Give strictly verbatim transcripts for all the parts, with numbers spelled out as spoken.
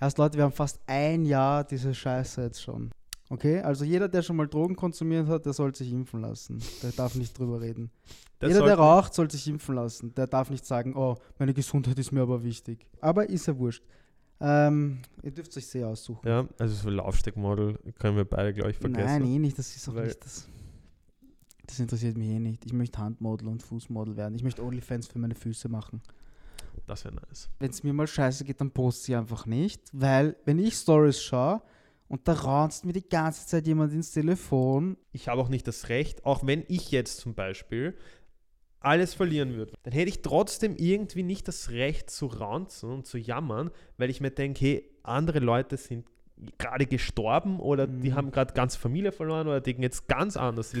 Heißt, Leute, wir haben fast ein Jahr diese Scheiße jetzt schon. Okay, also jeder, der schon mal Drogen konsumiert hat, der soll sich impfen lassen. Der darf nicht drüber reden. Das jeder, der raucht, soll sich impfen lassen. Der darf nicht sagen, oh, meine Gesundheit ist mir aber wichtig. Aber ist ja wurscht. Ähm, ihr dürft euch sehr aussuchen. Ja, also so Laufsteckmodel können wir beide, glaube ich, vergessen. Nein, eh nicht, das ist auch nicht das. Das interessiert mich eh nicht. Ich möchte Handmodel und Fußmodel werden. Ich möchte Onlyfans für meine Füße machen. Das wäre nice. Wenn es mir mal scheiße geht, dann poste ich einfach nicht. Weil, wenn ich Stories schaue, und da raunzt mir die ganze Zeit jemand ins Telefon. Ich habe auch nicht das Recht, auch wenn ich jetzt zum Beispiel alles verlieren würde, dann hätte ich trotzdem irgendwie nicht das Recht zu raunzen und zu jammern, weil ich mir denke, hey, andere Leute sind gerade gestorben oder mhm. die haben gerade ganze Familie verloren oder die gehen jetzt ganz anders.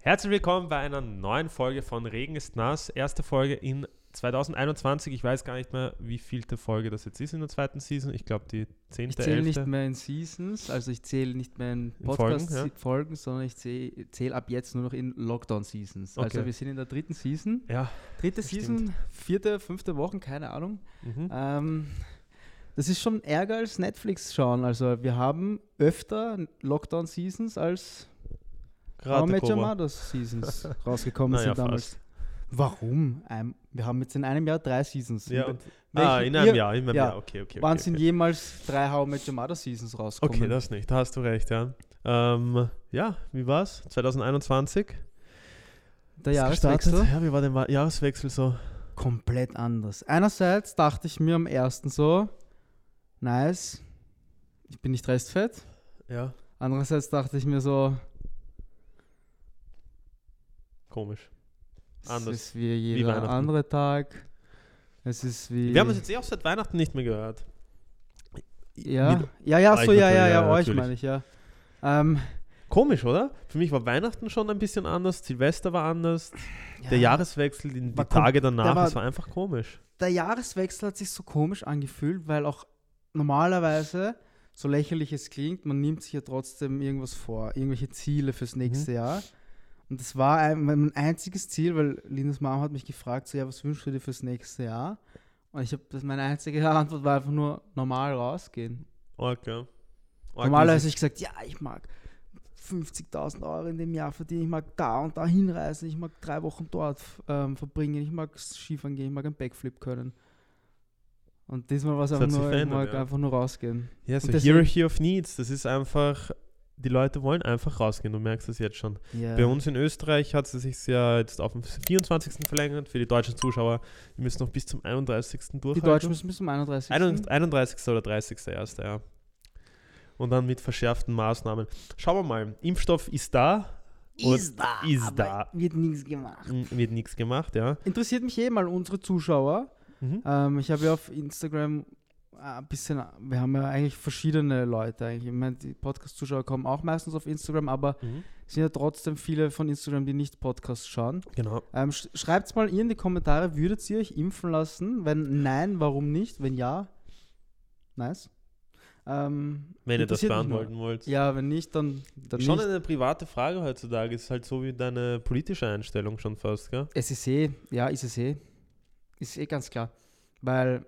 Herzlich willkommen bei einer neuen Folge von Regen ist nass. Erste Folge in zwanzig einundzwanzig. Ich weiß gar nicht mehr, wie vielte Folge das jetzt ist in der zweiten Season. Ich glaube, die zehnte. Ich zähle nicht mehr in Seasons, also ich zähle nicht mehr in Podcast-Folgen, Folgen, ja. sondern ich zähle zähl ab jetzt nur noch in Lockdown-Seasons. Okay. Also wir sind in der dritten Season. Ja, dritte Season, stimmt. vierte, fünfte Wochen, keine Ahnung. Mhm. Ähm, das ist schon ärger als Netflix schauen. Also wir haben öfter Lockdown-Seasons als... How Much Your Mother Seasons rausgekommen naja, sind damals. Fast. Warum? Ein, wir haben jetzt in einem Jahr drei Seasons. Ja, und, welche, ah, in einem ihr, Jahr, in einem ja, Jahr, okay, okay. Wann okay, sind okay. jemals drei How Much Your Mother Seasons rausgekommen? Okay, das nicht, da hast du recht, ja. Ähm, ja, wie war's? zwanzig einundzwanzig? Der Jahreswechsel? Ja, wie war der Jahreswechsel so? Komplett anders. Einerseits dachte ich mir am ersten so, nice, ich bin nicht restfett. Ja. Andererseits dachte ich mir so, komisch. Anders. Es ist wie jeder wie andere Tag. Es ist wie... Wir haben uns jetzt eh auch seit Weihnachten nicht mehr gehört. Ja, ja, ja, so, ja, ja, ja, ja, euch meine ich, ja. Ähm, komisch, oder? Für mich war Weihnachten schon ein bisschen anders, Silvester war anders, ja, der Jahreswechsel, die, die Tage danach, war, es war einfach komisch. Der Jahreswechsel hat sich so komisch angefühlt, weil auch normalerweise, so lächerlich es klingt, man nimmt sich ja trotzdem irgendwas vor, irgendwelche Ziele fürs nächste mhm. Jahr. Und das war ein, mein einziges Ziel, weil Linas Mom hat mich gefragt, so, ja, was wünschst du dir fürs nächste Jahr? Und ich habe, meine einzige Antwort war einfach nur, normal rausgehen. Okay. Normalerweise habe ich gesagt, ja, ich mag fünfzigtausend Euro in dem Jahr verdienen, ich mag da und da hinreisen, ich mag drei Wochen dort ähm, verbringen, ich mag Skifahren gehen, ich mag einen Backflip können. Und diesmal war es einfach, nur, verändert, ja. einfach nur rausgehen. Ja, so Hierarchy of Needs, das ist einfach... Die Leute wollen einfach rausgehen, du merkst es jetzt schon. Yeah. Bei uns in Österreich hat es sich ja jetzt auf den vierundzwanzigsten verlängert. Für die deutschen Zuschauer, die müssen noch bis zum einunddreißigsten durchhalten. Die Deutschen müssen bis zum einunddreißigsten einunddreißigsten oder dreißigsten erst, ja. Und dann mit verschärften Maßnahmen. Schauen wir mal, Impfstoff ist da. Ist da, ist da. Wird nichts gemacht. Wird nichts gemacht, ja. Interessiert mich eh mal unsere Zuschauer. Mhm. Ähm, ich habe ja auf Instagram... Ein bisschen, wir haben ja eigentlich verschiedene Leute. Eigentlich. Ich meine, die Podcast-Zuschauer kommen auch meistens auf Instagram, aber mhm. es sind ja trotzdem viele von Instagram, die nicht Podcasts schauen. Genau. Ähm, sch- schreibt es mal in die Kommentare, würdet ihr euch impfen lassen? Wenn nein, warum nicht? Wenn ja, nice. Ähm, wenn ihr das beantworten wollt. Ja, wenn nicht, dann, dann schon nicht. Eine private Frage heutzutage. Es ist halt so wie deine politische Einstellung schon fast, gell? Es ist eh, ja, ist es eh. Ist eh ganz klar. Weil...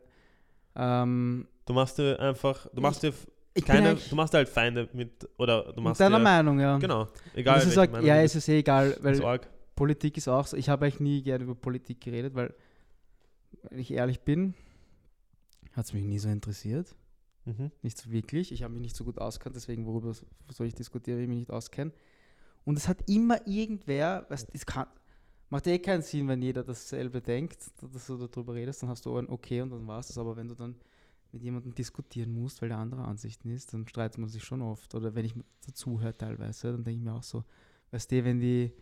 Ähm, du machst dir einfach, du machst dir ich, keine, ich du machst dir halt Feinde mit, oder du machst mit deiner dir, Meinung, ja. Genau, egal. Ist auch, ja, es ist eh egal, weil ist Politik ist auch so, ich habe eigentlich nie gerne über Politik geredet, weil, wenn ich ehrlich bin, hat es mich nie so interessiert, mhm. nicht so wirklich, ich habe mich nicht so gut auskannt, deswegen worüber soll ich diskutieren, wenn ich mich nicht auskenne. Und es hat immer irgendwer, was, das kann... Macht eh keinen Sinn, wenn jeder dasselbe denkt, dass du darüber redest, dann hast du ein Okay und dann war es das. Aber wenn du dann mit jemandem diskutieren musst, weil der andere Ansichten ist, dann streitet man sich schon oft. Oder wenn ich dazuhöre teilweise, dann denke ich mir auch so, weißt du, wenn die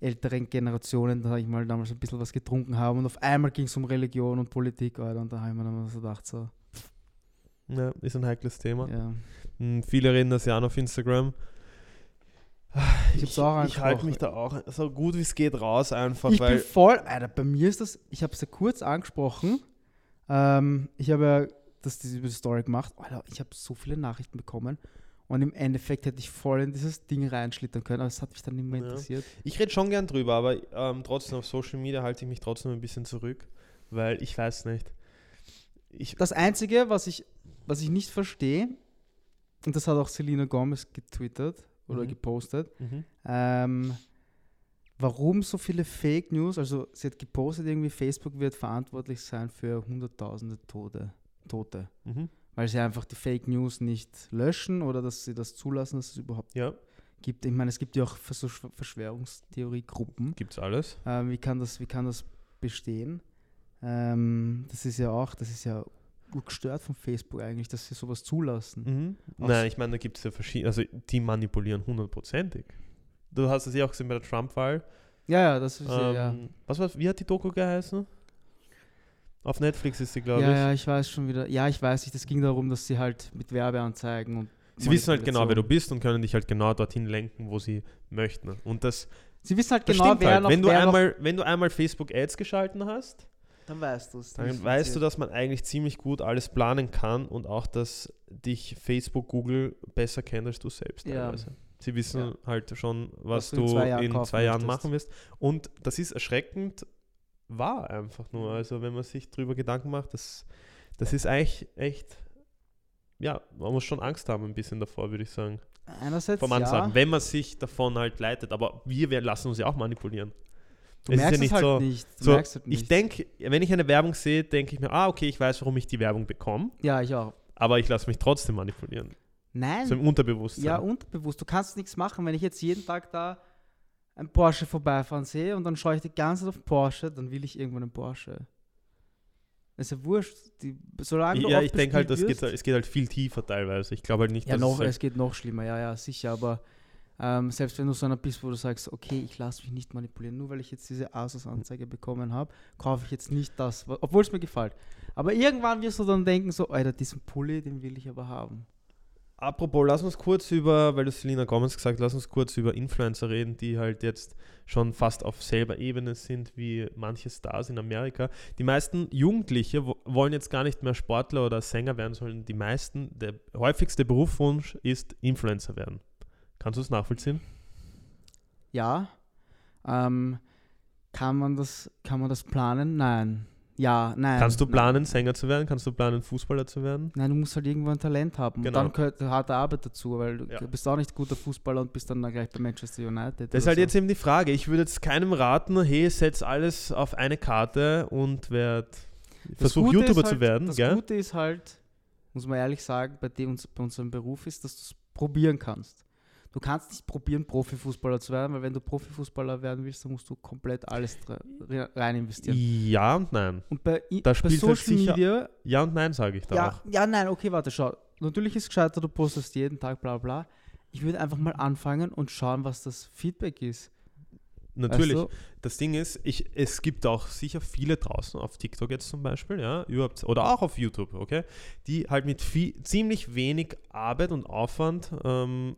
älteren Generationen, da habe ich mal damals ein bisschen was getrunken haben und auf einmal ging es um Religion und Politik, Alter, und da habe ich mir dann so gedacht, so... Ja, ist ein heikles Thema. Ja. Hm, viele reden das ja an auf Instagram. Ich, ich, ich halte mich da auch so gut wie es geht raus einfach. Ich weil bin voll, Alter, bei mir ist das, ich habe es ja kurz angesprochen, Ähm, ich habe ja das, diese Story gemacht. Alter, ich habe so viele Nachrichten bekommen. Und im Endeffekt hätte ich voll in dieses Ding reinschlittern können, aber es hat mich dann nicht mehr interessiert. Ja. Ich rede schon gern drüber, aber ähm, trotzdem auf Social Media halte ich mich trotzdem ein bisschen zurück, weil ich weiß nicht. Ich das Einzige, was ich, was ich nicht verstehe, und das hat auch Selena Gomez getwittert oder mhm. gepostet, mhm. Ähm, warum so viele Fake News, also sie hat gepostet irgendwie, Facebook wird verantwortlich sein für hunderttausende Tote. Tote. Mhm. Weil sie einfach die Fake News nicht löschen oder dass sie das zulassen, dass es überhaupt ja. gibt. Ich meine, es gibt ja auch Verschwörungstheorie-Gruppen. Gibt's alles? Ähm, wie kann das, wie kann das bestehen? Ähm, das ist ja auch, das ist ja gestört von Facebook eigentlich, dass sie sowas zulassen. Mhm. Nein, ich meine, da gibt es ja verschiedene, also die manipulieren hundertprozentig. Du hast es ja auch gesehen bei der Trump-Wahl. Ja, ja, das ist ähm, ja, ja. Was war, wie hat die Doku geheißen? Auf Netflix ist sie, glaube ja, ich. Ja, ich weiß schon wieder. Ja, ich weiß nicht. Das ging darum, dass sie halt mit Werbeanzeigen und... Sie wissen halt genau, wer du bist und können dich halt genau dorthin lenken, wo sie möchten. Und das... Sie wissen halt genau, wer halt. noch... Wenn du, wer einmal, noch wenn du einmal Facebook-Ads geschalten hast... Dann weißt du es. Dann, dann weißt du, dass man eigentlich ziemlich gut alles planen kann und auch, dass dich Facebook, Google besser kennt als du selbst teilweise. Ja. Sie wissen ja. halt schon, was, was du in zwei Jahren, in zwei Jahren machen wirst. Und das ist erschreckend... War einfach nur, also wenn man sich drüber Gedanken macht, das, das ist eigentlich echt, ja, man muss schon Angst haben ein bisschen davor, würde ich sagen. Einerseits vom Ansagen, ja. Wenn man sich davon halt leitet, aber wir, wir lassen uns ja auch manipulieren. Du es merkst ist ja nicht es halt so, nicht. Du so, merkst halt nicht. Ich denke, wenn ich eine Werbung sehe, denke ich mir, ah, okay, ich weiß, warum ich die Werbung bekomme. Ja, ich auch. Aber ich lasse mich trotzdem manipulieren. Nein. So im Unterbewusstsein. Ja, unterbewusst. Du kannst nichts machen, wenn ich jetzt jeden Tag da... ein Porsche vorbeifahren sehe und dann schaue ich die ganze Zeit auf Porsche, dann will ich irgendwann einen Porsche. Das ist ja wurscht. Die, solange du ja, ich denke halt, das geht, es geht halt viel tiefer teilweise. Ich glaube halt nicht, ja, dass noch, es... Ja, es geht noch schlimmer, ja, ja, sicher, aber ähm, selbst wenn du so einer bist, wo du sagst, okay, ich lasse mich nicht manipulieren, nur weil ich jetzt diese Asus-Anzeige bekommen habe, kaufe ich jetzt nicht das, obwohl es mir gefällt. Aber irgendwann wirst du dann denken, so, Alter, diesen Pulli, den will ich aber haben. Apropos, lass uns kurz über, weil du Selena Gomez gesagt hast, lass uns kurz über Influencer reden, die halt jetzt schon fast auf selber Ebene sind wie manche Stars in Amerika. Die meisten Jugendliche wo, wollen jetzt gar nicht mehr Sportler oder Sänger werden, sondern die meisten, der häufigste Berufswunsch ist Influencer werden. Kannst du es nachvollziehen? Ja. Ähm, kann man das, kann man das planen? Nein. Ja, nein. Kannst du planen, nein. Sänger zu werden? Kannst du planen, Fußballer zu werden? Nein, du musst halt irgendwann Talent haben. Genau. Und dann gehört harte Arbeit dazu, weil du ja. bist auch nicht guter Fußballer und bist dann, dann gleich bei Manchester United. Das ist halt so. Jetzt eben die Frage. Ich würde jetzt keinem raten, hey, setz alles auf eine Karte und werd versuch YouTuber halt, zu werden. Das gell? Gute ist halt, muss man ehrlich sagen, bei, dem, bei unserem Beruf ist, dass du es probieren kannst. Du kannst nicht probieren, Profifußballer zu werden, weil wenn du Profifußballer werden willst, dann musst du komplett alles rein investieren. Ja und nein. Und bei, bei Social sicher, Media... Ja und nein, sage ich da ja, auch. Ja, nein, okay, warte, schau. Natürlich ist es gescheiter, du postest jeden Tag, bla bla. Ich würde einfach mal anfangen und schauen, was das Feedback ist. Natürlich. Weißt du? Das Ding ist, ich, es gibt auch sicher viele draußen, auf TikTok jetzt zum Beispiel, ja, überhaupt, oder auch auf YouTube, okay, die halt mit viel, ziemlich wenig Arbeit und Aufwand... Ähm,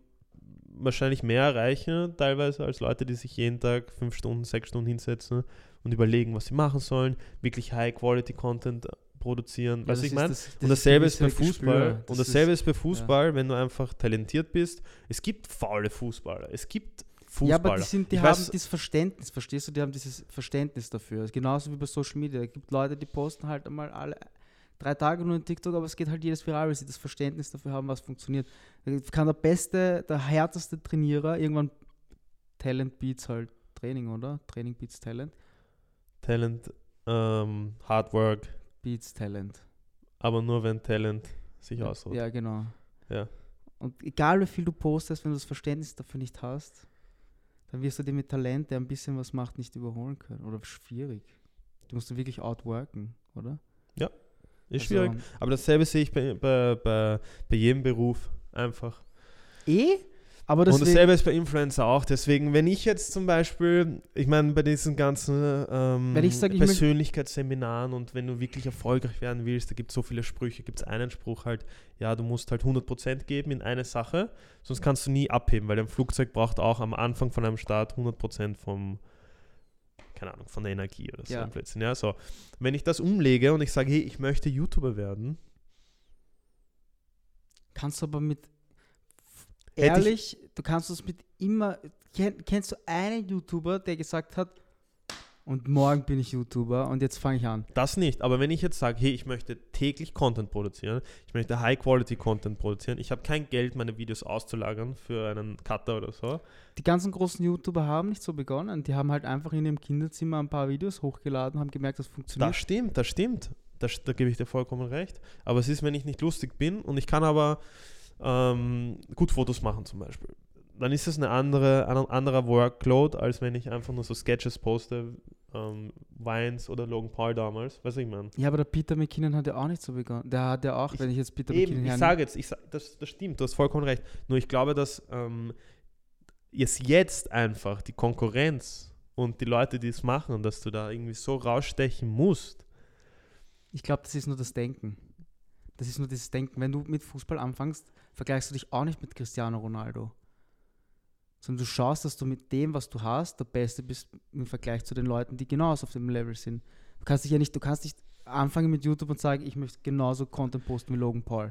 wahrscheinlich mehr erreichen teilweise als Leute, die sich jeden Tag fünf Stunden, sechs Stunden hinsetzen und überlegen, was sie machen sollen, wirklich High-Quality-Content produzieren, ja, weißt du, ich meine? Das, das und dasselbe ist, ist bei Fußball, das und dasselbe ist, ist bei Fußball, ja. Wenn du einfach talentiert bist. Es gibt faule Fußballer, es gibt Fußballer. Ja, aber die, sind, die haben weiß, dieses Verständnis, verstehst du, die haben dieses Verständnis dafür. Genauso wie bei Social Media. Es gibt Leute, die posten halt einmal alle... drei Tage nur in TikTok, aber es geht halt jedes viral, weil sie das Verständnis dafür haben, was funktioniert. Da kann der beste, der härteste Trainierer irgendwann Talent Beats halt Training, oder? Training Beats Talent. Talent, ähm, Hard Work. Beats Talent. Aber nur wenn Talent sich ausruht. Ja, genau. Ja. Und egal wie viel du postest, wenn du das Verständnis dafür nicht hast, dann wirst du dir mit Talent, der ein bisschen was macht, nicht überholen können. Oder schwierig. Du musst du wirklich outworken, oder? Ja. Ist schwierig, also, aber dasselbe sehe ich bei, bei, bei, bei jedem Beruf einfach. Eh? Aber deswegen, und dasselbe ist bei Influencer auch, deswegen, wenn ich jetzt zum Beispiel, ich meine bei diesen ganzen ähm, wenn ich sag, Persönlichkeitsseminaren und wenn du wirklich erfolgreich werden willst, da gibt es so viele Sprüche, gibt es einen Spruch halt, ja, du musst halt hundert Prozent geben in eine Sache, sonst kannst du nie abheben, weil ein Flugzeug braucht auch am Anfang von einem Start hundert Prozent vom... keine Ahnung, von der Energie oder so. Ja. Ein ja, so. Wenn ich das umlege und ich sage, hey, ich möchte YouTuber werden. Kannst du aber mit, ehrlich, ich, du kannst es mit immer, kenn, kennst du einen YouTuber, der gesagt hat, und morgen bin ich YouTuber und jetzt fange ich an? Das nicht, aber wenn ich jetzt sage, hey, ich möchte täglich Content produzieren, ich möchte High-Quality-Content produzieren, ich habe kein Geld, meine Videos auszulagern für einen Cutter oder so. Die ganzen großen YouTuber haben nicht so begonnen, die haben halt einfach in ihrem Kinderzimmer ein paar Videos hochgeladen, haben gemerkt, das funktioniert. Das stimmt, das stimmt, das, da gebe ich dir vollkommen recht, aber es ist, wenn ich nicht lustig bin und ich kann aber ähm, gut Fotos machen zum Beispiel. Dann ist das eine andere, ein anderer Workload, als wenn ich einfach nur so Sketches poste, ähm, Vines oder Logan Paul damals, weiß ich man. Ja, aber der Peter McKinnon hat ja auch nicht so begonnen. Der hat ja auch, ich, wenn ich jetzt Peter eben, McKinnon... Eben, ich sage jetzt, ich sag, das, das stimmt, du hast vollkommen recht. Nur ich glaube, dass ähm, jetzt, jetzt einfach die Konkurrenz und die Leute, die es machen, dass du da irgendwie so rausstechen musst. Ich glaube, das ist nur das Denken. Das ist nur dieses Denken. Wenn du mit Fußball anfängst, vergleichst du dich auch nicht mit Cristiano Ronaldo. Sondern du schaust, dass du mit dem, was du hast, der Beste bist im Vergleich zu den Leuten, die genauso auf dem Level sind. Du kannst dich ja nicht, du kannst nicht anfangen mit YouTube und sagen, ich möchte genauso Content posten wie Logan Paul.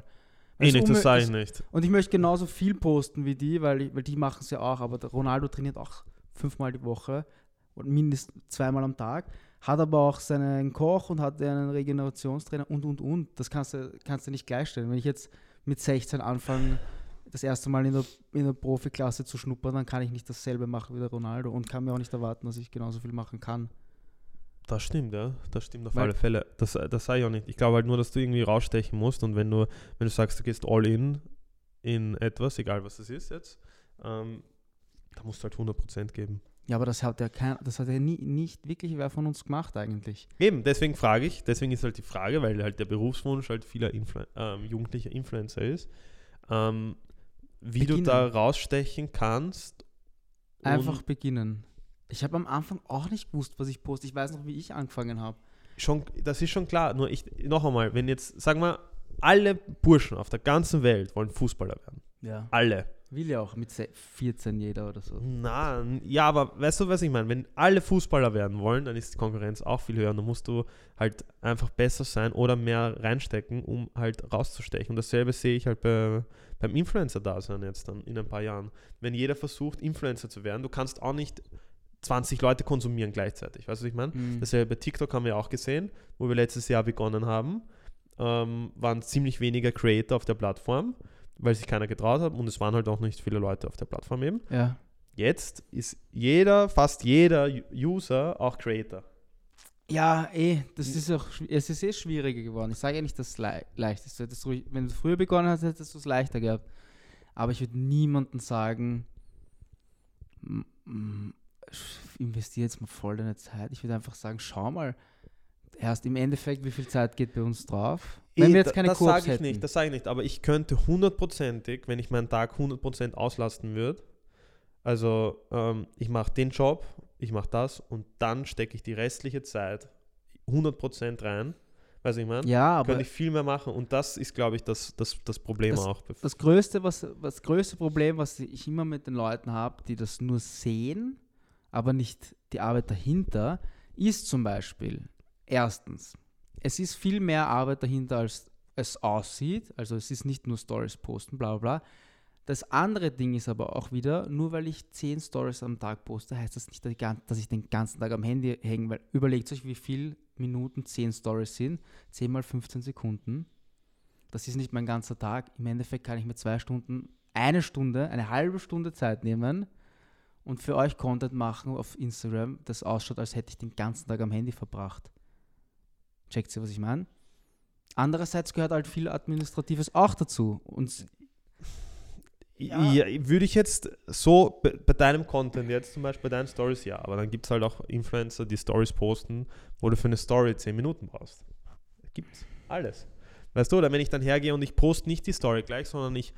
Ich nicht, das sage ich nicht. Und ich möchte genauso viel posten wie die, weil, ich, weil die machen es ja auch, aber Ronaldo trainiert auch fünfmal die Woche und mindestens zweimal am Tag, hat aber auch seinen Koch und hat einen Regenerationstrainer und, und, und. Das kannst du, kannst du nicht gleichstellen. Wenn ich jetzt mit sechzehn anfange, das erste Mal in der, in der Profiklasse zu schnuppern, dann kann ich nicht dasselbe machen wie der Ronaldo und kann mir auch nicht erwarten, dass ich genauso viel machen kann. Das stimmt, ja. Das stimmt auf Weil alle Fälle. Das, das sage ich auch nicht. Ich glaube halt nur, dass du irgendwie rausstechen musst und wenn du, wenn du sagst, du gehst all in in etwas, egal was es ist jetzt, ähm, da musst du halt hundert Prozent geben. Ja, aber das hat ja kein, das hat ja nie, nicht wirklich wer von uns gemacht eigentlich. Eben, deswegen frage ich, deswegen ist halt die Frage, weil halt der Berufswunsch halt vieler Influ- ähm, jugendlicher Influencer ist, ähm, wie beginnen. Du da rausstechen kannst. Einfach beginnen. Ich habe am Anfang auch nicht gewusst, was ich poste. Ich weiß noch, wie ich angefangen habe. Schon, das ist schon klar. Nur ich, noch einmal, wenn jetzt, sagen wir, alle Burschen auf der ganzen Welt wollen Fußballer werden. Ja. Alle. Will ja auch mit vierzehn jeder oder so. Nein, ja, aber weißt du, was ich meine? Wenn alle Fußballer werden wollen, dann ist die Konkurrenz auch viel höher und dann musst du halt einfach besser sein oder mehr reinstecken, um halt rauszustechen. Und dasselbe sehe ich halt bei, beim Influencer-Dasein jetzt dann in ein paar Jahren. Wenn jeder versucht, Influencer zu werden, du kannst auch nicht zwanzig Leute konsumieren gleichzeitig. Weißt du, was ich meine? Mhm. Dasselbe bei TikTok haben wir auch gesehen, wo wir letztes Jahr begonnen haben, ähm, waren ziemlich weniger Creator auf der Plattform, weil sich keiner getraut hat und es waren halt auch nicht viele Leute auf der Plattform eben. Ja. Jetzt ist jeder, fast jeder User auch Creator. Ja, eh, das ist auch, es ist eh schwieriger geworden. Ich sage ja nicht, dass es le- leicht ist. Du hättest ruhig, wenn du früher begonnen hast, hättest du es leichter gehabt. Aber ich würde niemandem sagen, m- m- investiere jetzt mal voll deine Zeit. Ich würde einfach sagen, schau mal, erst im Endeffekt, wie viel Zeit geht bei uns drauf? Wenn wir jetzt keine Kurve hätten. Das sage ich nicht, das sage ich nicht. Aber ich könnte hundertprozentig, wenn ich meinen Tag hundertprozentig auslasten würde, also ähm, ich mache den Job, ich mache das und dann stecke ich die restliche Zeit hundertprozentig rein. Weiß ich meine? Ja, aber... Könnte ich viel mehr machen und das ist, glaube ich, das, das, das Problem das, auch. Das größte, was, das größte Problem, was ich immer mit den Leuten habe, die das nur sehen, aber nicht die Arbeit dahinter, ist zum Beispiel... Erstens, es ist viel mehr Arbeit dahinter, als es aussieht. Also es ist nicht nur Stories posten, bla bla bla. Das andere Ding ist aber auch wieder, nur weil ich zehn Stories am Tag poste, heißt das nicht, dass ich den ganzen Tag am Handy hänge. Weil überlegt euch, wie viele Minuten zehn Stories sind. zehn mal fünfzehn Sekunden. Das ist nicht mein ganzer Tag. Im Endeffekt kann ich mir zwei Stunden, eine Stunde, eine halbe Stunde Zeit nehmen und für euch Content machen auf Instagram, das ausschaut, als hätte ich den ganzen Tag am Handy verbracht. Checkt ihr, was ich meine? Andererseits gehört halt viel Administratives auch dazu. Und ja. Ja, würde ich jetzt so bei, bei deinem Content jetzt zum Beispiel, bei deinen Stories, ja, aber dann gibt es halt auch Influencer, die Stories posten, wo du für eine Story zehn Minuten brauchst. Gibt's alles. Weißt du, oder wenn ich dann hergehe und ich poste nicht die Story gleich, sondern ich,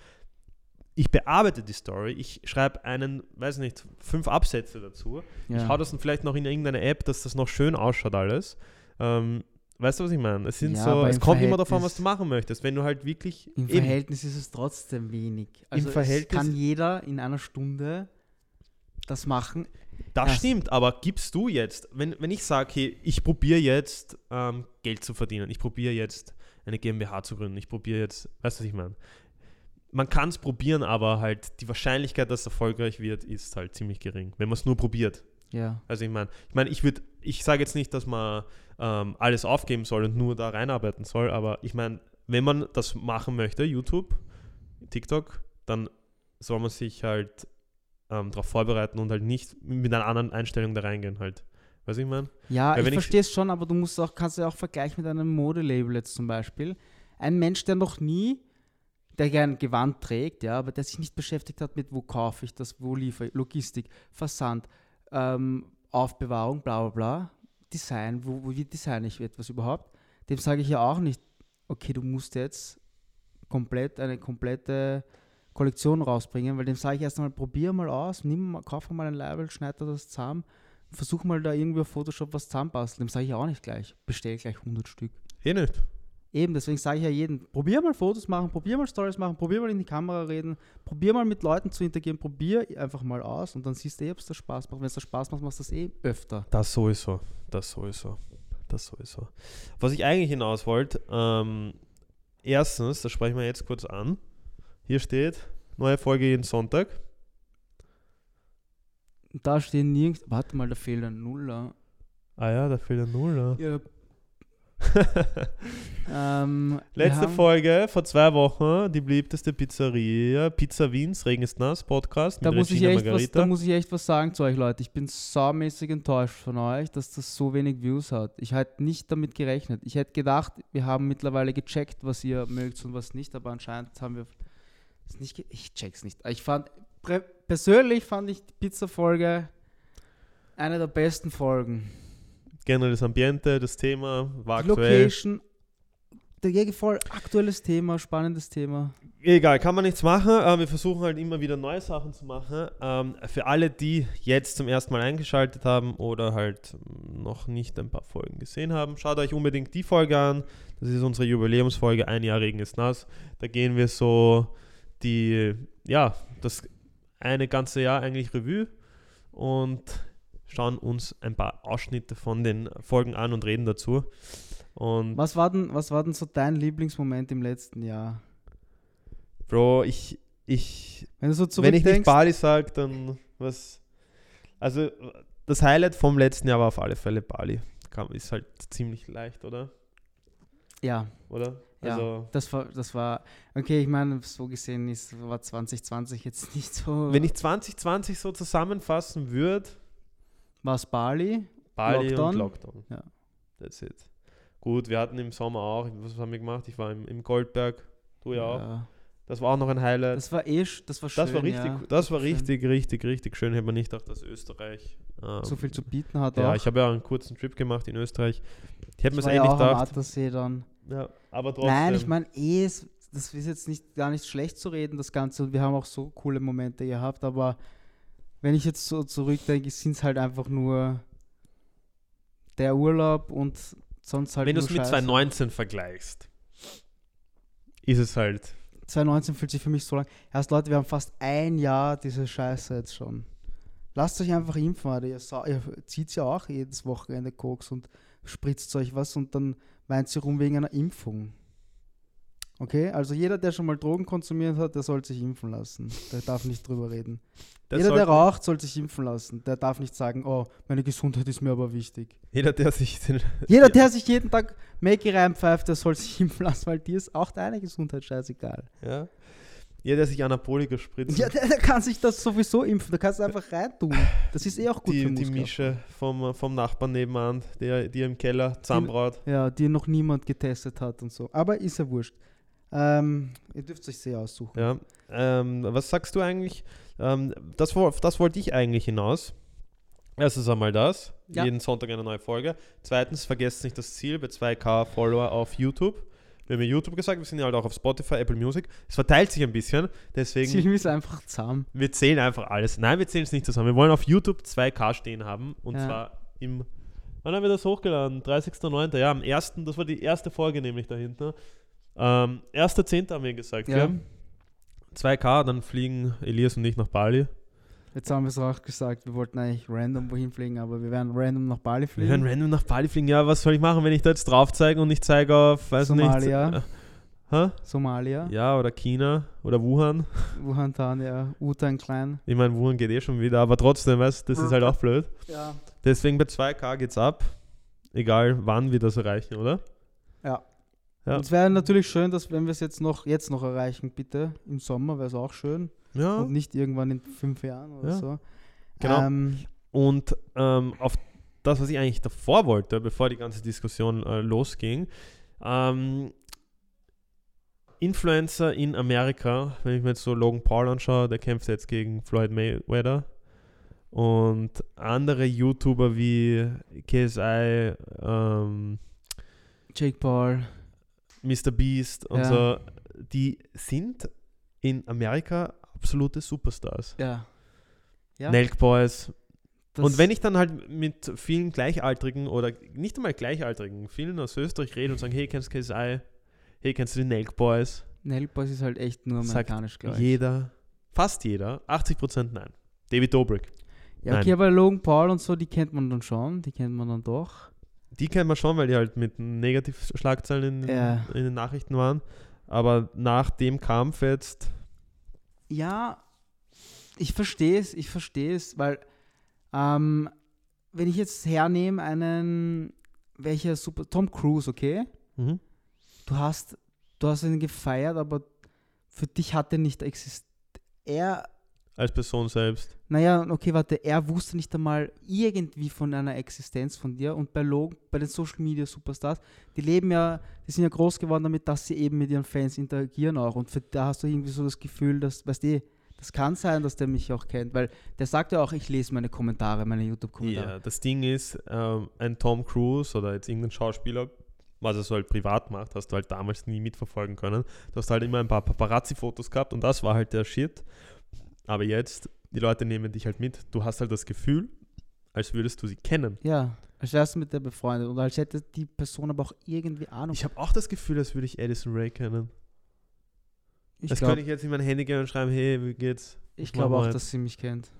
ich bearbeite die Story, ich schreibe einen, weiß nicht, fünf Absätze dazu, ja. Ich hau das dann vielleicht noch in irgendeine App, dass das noch schön ausschaut alles. Ähm, Weißt du, was ich meine? Es sind ja, so, es kommt immer davon, was du machen möchtest. Wenn du halt wirklich... Im eben, Verhältnis ist es trotzdem wenig. Also Im Verhältnis kann jeder in einer Stunde das machen. Das, das stimmt, aber gibst du jetzt, wenn, wenn ich sage, hey, ich probiere jetzt ähm, Geld zu verdienen, ich probiere jetzt eine GmbH zu gründen, ich probiere jetzt, weißt du, was ich meine? Man kann es probieren, aber halt die Wahrscheinlichkeit, dass es erfolgreich wird, ist halt ziemlich gering, wenn man es nur probiert. Ja. Also ich meine, ich meine, ich würde, ich sage jetzt nicht, dass man ähm, alles aufgeben soll und nur da reinarbeiten soll, aber ich meine, wenn man das machen möchte, YouTube, TikTok, dann soll man sich halt ähm, darauf vorbereiten und halt nicht mit einer anderen Einstellung da reingehen halt. Weiß ich meine? Ja, ich verstehe es schon, aber du musst auch, kannst ja auch vergleichen mit einem Modelabel jetzt zum Beispiel. Ein Mensch, der noch nie, der gern Gewand trägt, ja, aber der sich nicht beschäftigt hat mit, wo kaufe ich das, wo liefere ich, Logistik, Versand, ähm, Aufbewahrung, bla bla bla, Design, wo, wo, wie designe ich etwas überhaupt? Dem sage ich ja auch nicht, okay, du musst jetzt komplett eine komplette Kollektion rausbringen, weil dem sage ich erst einmal, probier mal aus, nimm mal, kauf mal ein Label, schneid das zusammen, versuch mal da irgendwie auf Photoshop was zusammenbasteln. Dem sage ich auch nicht gleich, bestell gleich hundert Stück. Eh nicht. Eben, deswegen sage ich ja jedem, probier mal Fotos machen, probier mal Stories machen, probier mal in die Kamera reden, probier mal mit Leuten zu interagieren, probier einfach mal aus und dann siehst du eh, ob es dir Spaß macht. Wenn es dir Spaß macht, machst du das eh öfter. Das sowieso, das sowieso, das sowieso. Was ich eigentlich hinaus wollte, ähm, erstens, das sprechen wir jetzt kurz an, hier steht, neue Folge jeden Sonntag. Da stehen nirgends, warte mal, da fehlt ein Nuller. Ah ja, da fehlt ein Nuller. Ja. ähm, Letzte Folge vor zwei Wochen, die beliebteste Pizzeria, Pizza Wiens, Regen ist nass, Podcast. Da mit muss, ich echt was, da muss ich echt was sagen zu euch, Leute. Ich bin saumäßig enttäuscht von euch, dass das so wenig Views hat. Ich hätte nicht damit gerechnet. Ich hätte gedacht, wir haben mittlerweile gecheckt, was ihr mögt und was nicht, aber anscheinend haben wir es nicht ge- Ich check's nicht. Ich fand, pre- persönlich fand ich die Pizza-Folge eine der besten Folgen. Generell das Ambiente, das Thema, war die aktuell. Location, der voll aktuelles Thema, spannendes Thema. Egal, kann man nichts machen. Wir versuchen halt immer wieder neue Sachen zu machen. Für alle, die jetzt zum ersten Mal eingeschaltet haben oder halt noch nicht ein paar Folgen gesehen haben, schaut euch unbedingt die Folge an. Das ist unsere Jubiläumsfolge, ein Jahr Regen ist nass. Da gehen wir so die, ja, das eine ganze Jahr eigentlich Revue und schauen uns ein paar Ausschnitte von den Folgen an und reden dazu. Und was war denn, was war denn so dein Lieblingsmoment im letzten Jahr? Bro, ich, ich, wenn, du so wenn ich nicht Bali sage, dann was, also das Highlight vom letzten Jahr war auf alle Fälle Bali. Ist halt ziemlich leicht, oder? Ja. Oder? Ja, also, das war, das war, okay, ich meine, so gesehen ist, war zwanzig zwanzig jetzt nicht so. Wenn ich zwanzig zwanzig so zusammenfassen würde, war es Bali, Bali Lockdown. und Lockdown. Ja. That's it. Gut, wir hatten im Sommer auch, was haben wir gemacht? Ich war im, im Goldberg, du ja, ja auch. Das war auch noch ein Highlight. Das war eh, das war schön, Das war richtig, ja. das, das war richtig, schön. richtig, richtig schön. Ich habe mir nicht gedacht, dass Österreich ähm, so viel zu bieten hat. Ja, auch. Ich habe ja einen kurzen Trip gemacht in Österreich. Ich hätte mir es eh ja nicht gedacht. Am ja, aber trotzdem. Nein, ich meine, eh, das ist jetzt nicht, gar nicht schlecht zu reden, das Ganze. Und wir haben auch so coole Momente gehabt, aber wenn ich jetzt so zurückdenke, sind es halt einfach nur der Urlaub und sonst halt. Wenn du es mit zwanzig neunzehn vergleichst, ist es halt. zwanzig neunzehn fühlt sich für mich so lang. Erst Leute, wir haben fast ein Jahr diese Scheiße jetzt schon. Lasst euch einfach impfen, Alter. Ihr, sa- ihr zieht ja auch jedes Wochenende Koks und spritzt euch was und dann weint ihr rum wegen einer Impfung. Okay, also jeder, der schon mal Drogen konsumiert hat, der soll sich impfen lassen. Der darf nicht drüber reden. Das jeder, der raucht, soll sich impfen lassen. Der darf nicht sagen, oh, meine Gesundheit ist mir aber wichtig. Jeder, der sich, den jeder, der sich jeden Tag Mäcki reinpfeift, der soll sich impfen lassen, weil dir ist auch deine Gesundheit scheißegal. Ja. Jeder, der sich Anabolika spritzt. Ja, der, der kann sich das sowieso impfen. Da kannst du einfach reintun. Das ist eh auch gut die, für die Muskeln. Die Mische vom, vom Nachbarn nebenan, der, die im Keller zusammenbraut. Ja, die noch niemand getestet hat und so. Aber ist ja wurscht. Ähm, ihr dürft euch sehr aussuchen. Ja, ähm, was sagst du eigentlich? Ähm, das, das wollte ich eigentlich hinaus. Erstens einmal das. Ja. Jeden Sonntag eine neue Folge. Zweitens, vergesst nicht das Ziel bei zwei K Follower auf YouTube. Wir haben ja YouTube gesagt, wir sind ja halt auch auf Spotify, Apple Music. Es verteilt sich ein bisschen, deswegen... Wir müssen einfach zusammen. Wir zählen einfach alles. Nein, wir zählen es nicht zusammen. Wir wollen auf YouTube zwei K stehen haben. Und ja. zwar im... Wann haben wir das hochgeladen? dreißigster neunter Ja, am ersten Das war die erste Folge nämlich dahinter. Ähm, erster Zehnter haben wir gesagt, ja. Wir haben zwei K, dann fliegen Elias und ich nach Bali. Jetzt haben wir es auch gesagt, wir wollten eigentlich random wohin fliegen, aber wir werden random nach Bali fliegen. Wir werden random nach Bali fliegen, ja, was soll ich machen, wenn ich da jetzt drauf zeige und ich zeige auf, weiß Somalia. Nicht. Somalia. Äh, Somalia. Ja, oder China, oder Wuhan. Wuhan dann, ja, Wuhan klein. Ich meine, Wuhan geht eh schon wieder, aber trotzdem, weißt du, das ist halt auch blöd. Ja. Deswegen bei zwei K geht's ab, egal wann wir das erreichen, oder? Ja. Ja. Und es wäre natürlich schön, dass wenn wir es jetzt noch, jetzt noch erreichen, bitte, im Sommer wäre es auch schön. Ja. Und nicht irgendwann in fünf Jahren oder ja. so. Genau. Ähm, und ähm, auf das, was ich eigentlich davor wollte, bevor die ganze Diskussion äh, losging, ähm, Influencer in Amerika, wenn ich mir jetzt so Logan Paul anschaue, der kämpft jetzt gegen Floyd Mayweather. Und andere YouTuber wie K S I, ähm, Jake Paul, Mister Beast und ja. so, die sind in Amerika absolute Superstars. Ja. ja. Nelk Boys. Das und wenn ich dann halt mit vielen Gleichaltrigen oder nicht einmal Gleichaltrigen, vielen aus Österreich rede und sagen, hey, kennst du K S I? Hey, kennst du die Nelk Boys? Nelk Boys ist halt echt nur amerikanisch, glaube ich. Jeder, fast jeder, achtzig Prozent nein. David Dobrik. Ja, okay, nein. Aber Logan Paul und so, die kennt man dann schon, die kennt man dann doch. Die kennt man schon, weil die halt mit Negativschlagzeilen in, ja. in den Nachrichten waren. Aber nach dem Kampf jetzt... Ja, ich verstehe es, ich verstehe es, weil ähm, wenn ich jetzt hernehme einen, welcher super... Tom Cruise, okay? Mhm. Du hast, du hast ihn gefeiert, aber für dich hat er nicht existiert. Er... Als Person selbst. Naja, okay, warte, er wusste nicht einmal irgendwie von einer Existenz von dir. Und bei Logan, bei den Social Media Superstars, die leben ja, die sind ja groß geworden damit, dass sie eben mit ihren Fans interagieren auch. Und für, da hast du irgendwie so das Gefühl, dass, weißt du, das kann sein, dass der mich auch kennt. Weil der sagt ja auch, ich lese meine Kommentare, meine YouTube-Kommentare. Ja, das Ding ist, ähm, ein Tom Cruise oder jetzt irgendein Schauspieler, was er so halt privat macht, hast du halt damals nie mitverfolgen können. Du hast halt immer ein paar Paparazzi-Fotos gehabt und das war halt der Shit. Aber jetzt, die Leute nehmen dich halt mit. Du hast halt das Gefühl, als würdest du sie kennen. Ja, als wärst du mit der befreundet. Und als hätte die Person aber auch irgendwie Ahnung. Ich habe auch das Gefühl, als würde ich Addison Rae kennen. Ich als glaub, könnte ich jetzt in mein Handy gehen und schreiben, hey, wie geht's? Ich, ich glaube auch, rein. Dass sie mich kennt.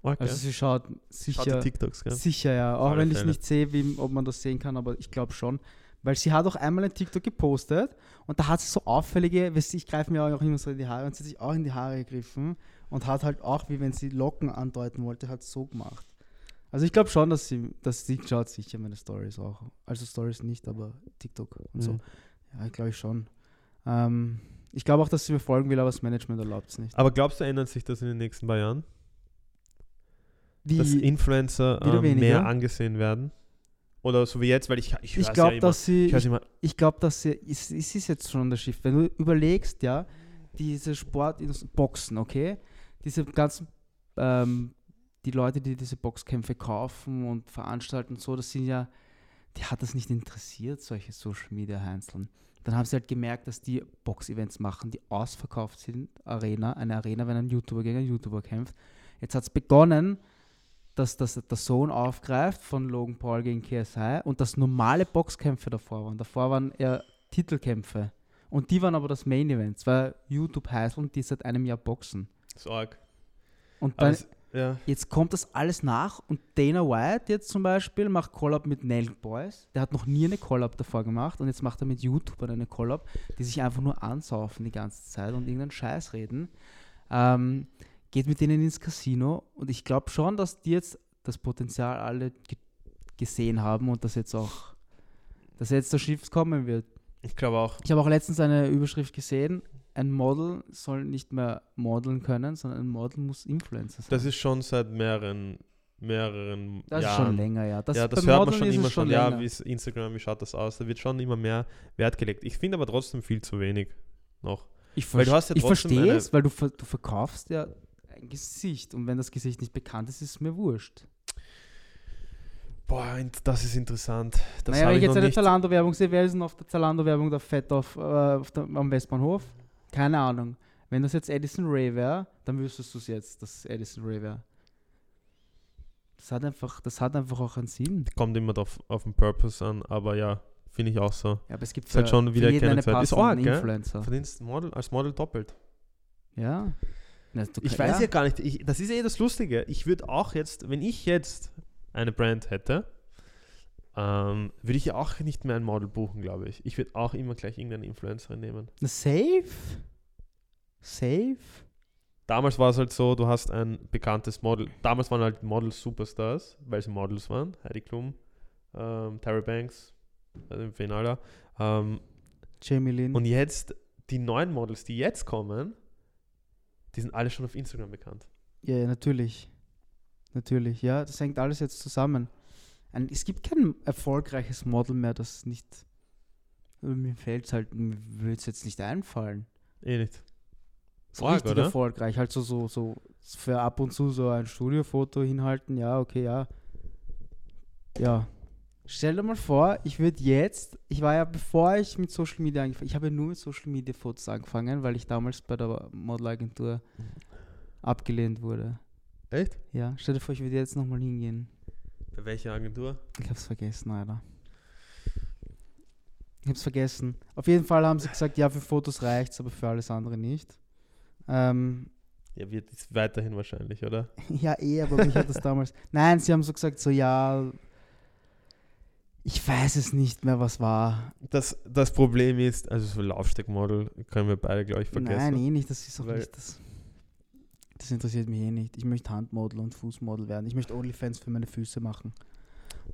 Okay. Also sie schaut sicher. Schaut die TikToks, gell? Sicher, ja. Auch Alle wenn ich es nicht sehe, wie, ob man das sehen kann, aber ich glaube schon. Weil sie hat auch einmal einen TikTok gepostet und da hat sie so auffällige, weißt du, ich greife mir auch immer so in die Haare und sie hat sich auch in die Haare gegriffen und hat halt auch, wie wenn sie Locken andeuten wollte, hat so gemacht. Also ich glaube schon, dass sie, dass sie schaut sicher meine Stories auch. Also Stories nicht, aber TikTok und mhm. so. Ja, glaube ich schon. Ähm, ich glaube auch, dass sie mir folgen will, aber das Management erlaubt es nicht. Aber glaubst du, ändert sich das in den nächsten paar Jahren? Wie, dass Influencer ähm, mehr angesehen werden? Oder so wie jetzt, weil ich ich, ich glaube, ja dass sie ich, ich, ich glaube, dass sie es ist, ist jetzt schon der Shift. Wenn du überlegst, ja, diese Sportboxen, okay, diese ganzen ähm, die Leute, die diese Boxkämpfe kaufen und veranstalten und so, das sind ja, die hat das nicht interessiert, solche Social Media Heinzeln. Dann haben sie halt gemerkt, dass die Box-Events machen, die ausverkauft sind, Arena, eine Arena, wenn ein YouTuber gegen einen YouTuber kämpft. Jetzt hat es begonnen, dass das der Sohn aufgreift von Logan Paul gegen K S I und dass normale Boxkämpfe davor waren. Davor waren eher Titelkämpfe. Und die waren aber das Main Event. Es war YouTube heiß und die seit einem Jahr boxen. Sorg. Und dann, also, ja. Jetzt kommt das alles nach und Dana White jetzt zum Beispiel macht Collab mit Nelk Boys. Der hat noch nie eine Collab davor gemacht und jetzt macht er mit YouTubern eine Collab, die sich einfach nur ansaufen die ganze Zeit und irgendeinen Scheiß reden. Ähm... geht mit denen ins Casino und ich glaube schon, dass die jetzt das Potenzial alle ge- gesehen haben und dass jetzt auch, dass jetzt der Shift kommen wird. Ich glaube auch. Ich habe auch letztens eine Überschrift gesehen, ein Model soll nicht mehr modeln können, sondern ein Model muss Influencer sein. Das ist schon seit mehreren, mehreren das Jahren. Das ist schon länger, ja. Das, ja, das hört Modeln man schon immer schon, länger. Ja, wie ist Instagram, wie schaut das aus? Da wird schon immer mehr Wert gelegt. Ich finde aber trotzdem viel zu wenig noch. Ich, ver- ja ich verstehe es, weil du, ver- du verkaufst ja Gesicht und wenn das Gesicht nicht bekannt ist, ist es mir wurscht. Boah, das ist interessant. Das naja, wenn ich jetzt eine Zalando-Werbung sehe, wer ist denn auf der Zalando-Werbung da fett auf, äh, auf der, am Westbahnhof? Keine Ahnung. Wenn das jetzt Addison Rae wäre, dann wüsstest du es jetzt, dass es Addison Rae wäre. Das hat einfach, das hat einfach auch einen Sinn. Kommt immer auf, auf den Purpose an, aber ja, finde ich auch so. Ja, aber es gibt es halt schon wieder eine Passung, ist auch, Influencer. Verdienst Model, als Model doppelt. Ja. Na, du, ich weiß ja, ja gar nicht, ich, das ist eh das Lustige. Ich würde auch jetzt, wenn ich jetzt eine Brand hätte, ähm, würde ich ja auch nicht mehr ein Model buchen, glaube ich. Ich würde auch immer gleich irgendeine Influencerin nehmen. Safe? Safe? Damals war es halt so, du hast ein bekanntes Model. Damals waren halt Model-Superstars, weil sie Models waren. Heidi Klum, ähm, Tyra Banks, also im Finale. Ähm, Jamie Lynn. Und jetzt, die neuen Models, die jetzt kommen, die sind alle schon auf Instagram bekannt. Ja, yeah, natürlich. Natürlich, ja. Das hängt alles jetzt zusammen. Und es gibt kein erfolgreiches Model mehr, das nicht... Mir fällt es halt... Mir würde es jetzt nicht einfallen. Eh nicht. So richtig oder? Erfolgreich. Halt so, so, so für ab und zu so ein Studiofoto hinhalten. Ja, okay, ja. Ja. Stell dir mal vor, ich würde jetzt, ich war ja, bevor ich mit Social Media angefangen, ich habe ja nur mit Social Media Fotos angefangen, weil ich damals bei der Modelagentur abgelehnt wurde. Echt? Ja, stell dir vor, ich würde jetzt nochmal hingehen. Bei welcher Agentur? Ich hab's vergessen, Alter. Ich hab's vergessen. Auf jeden Fall haben sie gesagt, ja, für Fotos reicht's, aber für alles andere nicht. Ähm, ja, wird es weiterhin wahrscheinlich, oder? Ja, eh, aber mich hat das damals... Nein, sie haben so gesagt, so, ja... Ich weiß es nicht mehr, was war. Das, das Problem ist, also so Laufsteckmodel können wir beide, glaube ich, vergessen. Nein, eh nicht, das ist auch nicht das. Das interessiert mich eh nicht. Ich möchte Handmodel und Fußmodel werden. Ich möchte Onlyfans für meine Füße machen.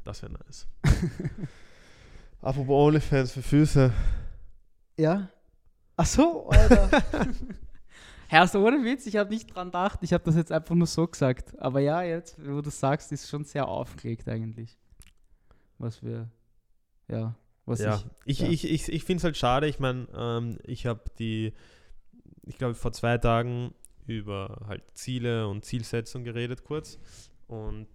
Das wäre nice. Apropos Onlyfans für Füße. Ja? Ach so, Alter. Herr, so ohne Witz, ich habe nicht dran gedacht. Ich habe das jetzt einfach nur so gesagt. Aber ja, jetzt, wo du sagst, ist schon sehr aufgeregt eigentlich. Was wir, ja, was ja. Ich, ich, ja. ich, ich, ich finde es halt schade. Ich meine, ähm, ich habe die, ich glaube, vor zwei Tagen über halt Ziele und Zielsetzung geredet kurz. Und